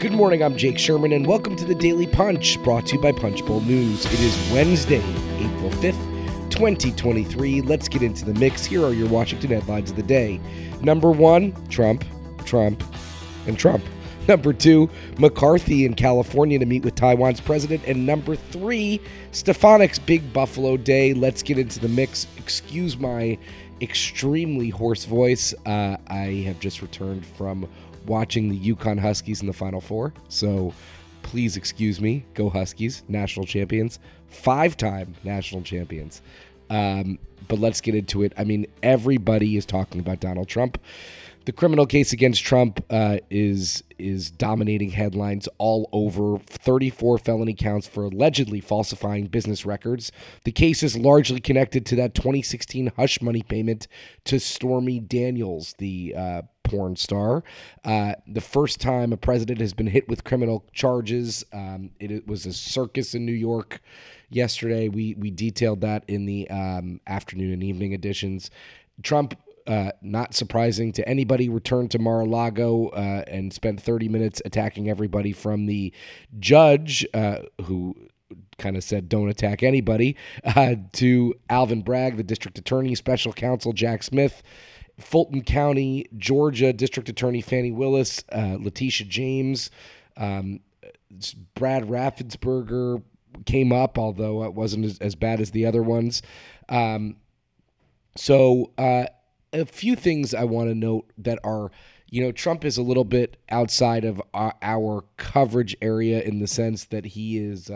Good morning, I'm Jake Sherman, and welcome to The Daily Punch, brought to you by Punchbowl News. It is Wednesday, April 5th, 2023. Let's get into the mix. Here are your Washington headlines of the day. Number one, Trump. Number two, McCarthy in California to meet with Taiwan's president. And number three, Stefanik's Big Buffalo Day. Let's get into the mix. Excuse my extremely hoarse voice. I have just returned from watching the UConn Huskies in the Final Four. So please excuse me. Go Huskies, national champions, five-time national champions. But let's get into it. I mean, everybody is talking about Donald Trump. The criminal case against Trump is dominating headlines all over. 34 felony counts for allegedly falsifying business records. The case is largely connected to that 2016 hush money payment to Stormy Daniels, the porn star. The first time a president has been hit with criminal charges. It was a circus in New York yesterday. We detailed that in the afternoon and evening editions. Trump, not surprising to anybody, returned to Mar-a-Lago and spent 30 minutes attacking everybody from the judge, who kind of said don't attack anybody, to Alvin Bragg, the district attorney, special counsel Jack Smith, Fulton County, Georgia, district attorney Fannie Willis, Letitia James, Brad Raffensperger came up, although it wasn't as bad as the other ones. A few things I want to note that are, Trump is a little bit outside of our coverage area in the sense that he is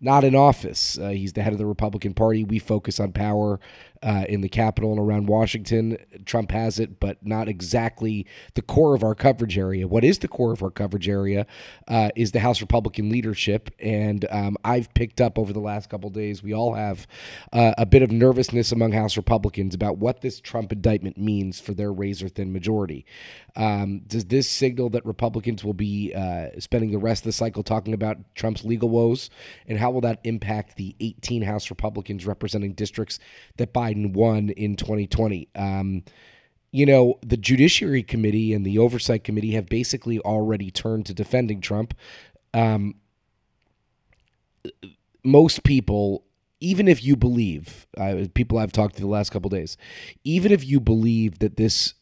not in office. He's the head of the Republican Party. We focus on power in the Capitol and around Washington. Trump has it, but not exactly the core of our coverage area. What is the core of our coverage area is the House Republican leadership. And I've picked up over the last couple of days, we all have a bit of nervousness among House Republicans about what this Trump indictment means for their razor-thin majority. Does this signal that Republicans will be spending the rest of the cycle talking about Trump's legal woes? And how will that impact the 18 House Republicans representing districts that Biden won in 2020? The Judiciary Committee and the Oversight Committee have basically already turned to defending Trump. Most people, even if you believe, people I've talked to the last couple of days, even if you believe that this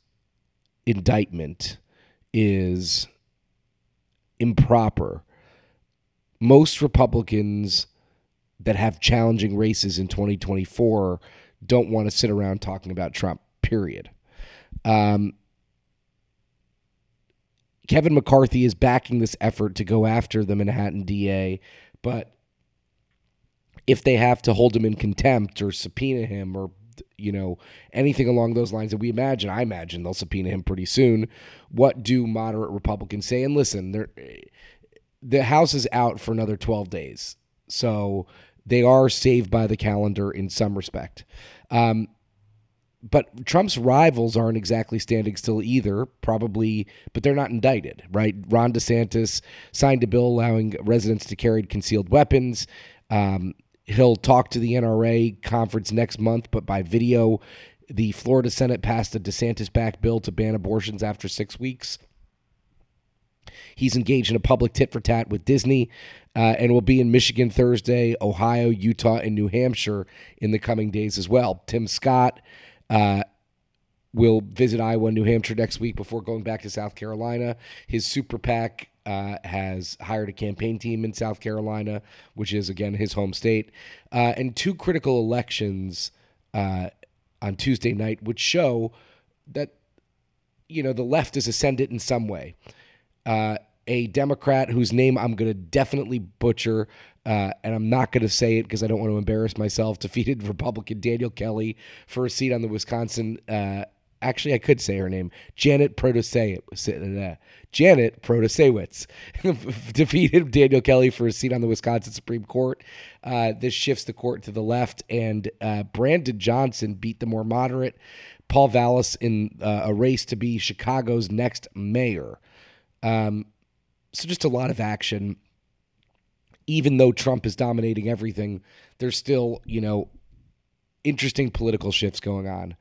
indictment is improper, most Republicans that have challenging races in 2024 don't want to sit around talking about Trump, period. Kevin McCarthy is backing this effort to go after the Manhattan DA, but if they have to hold him in contempt or subpoena him or anything along those lines that I imagine they'll subpoena him pretty soon, what do moderate Republicans say? And listen, the House is out for another 12 days, so they are saved by the calendar in some respect. But Trump's rivals aren't exactly standing still either, probably, but they're not indicted, right? Ron DeSantis signed a bill allowing residents to carry concealed weapons. He'll talk to the NRA conference next month, but by video. The Florida Senate passed a DeSantis-backed bill to ban abortions after 6 weeks. He's engaged in a public tit-for-tat with Disney and will be in Michigan Thursday, Ohio, Utah, and New Hampshire in the coming days as well. Tim Scott will visit Iowa and New Hampshire next week before going back to South Carolina. His super PAC has hired a campaign team in South Carolina, which is, again, his home state, and two critical elections on Tuesday night, which show that, the left is ascendant in some way. A Democrat whose name I'm going to definitely butcher, and I'm not going to say it because I don't want to embarrass myself, defeated Republican Daniel Kelly for a seat on the Wisconsin. Actually, I could say her name. Janet Protasiewicz defeated Daniel Kelly for a seat on the Wisconsin Supreme Court. This shifts the court to the left, and Brandon Johnson beat the more moderate Paul Vallis in a race to be Chicago's next mayor. So just a lot of action. Even though Trump is dominating everything, there's still, interesting political shifts going on.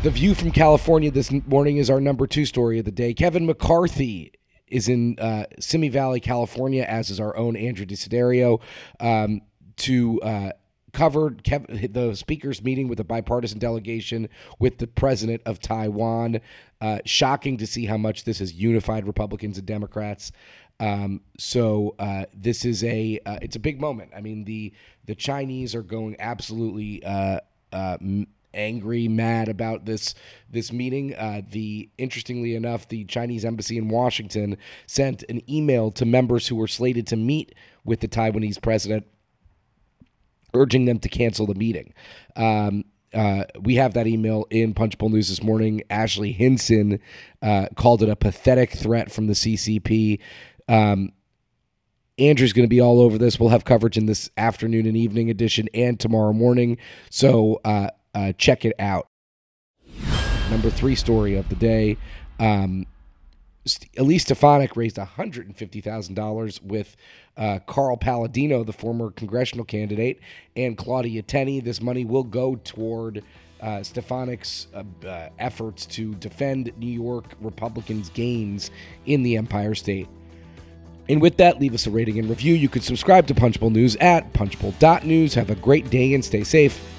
The View from California this morning is our number 2 story of the day. Kevin McCarthy is in Simi Valley, California, as is our own Andrew DeSidario, to cover the speaker's meeting with a bipartisan delegation with the president of Taiwan. Shocking to see how much this has unified Republicans and Democrats. So this is it's a big moment. I mean, the Chinese are going absolutely angry, mad about this meeting. Interestingly enough, the Chinese embassy in Washington sent an email to members who were slated to meet with the Taiwanese president, urging them to cancel the meeting. We have that email in Punchbowl News this morning. Ashley Hinson called it a pathetic threat from the CCP. Andrew's going to be all over this. We'll have coverage in this afternoon and evening edition and tomorrow morning. So, check it out. Number 3 story of the day. Elise Stefanik raised $150,000 with Carl Paladino, the former congressional candidate, and Claudia Tenney. This money will go toward Stefanik's efforts to defend New York Republicans' gains in the Empire State. And with that, leave us a rating and review. You can subscribe to Punchbowl News at punchbowl.news. Have a great day and stay safe.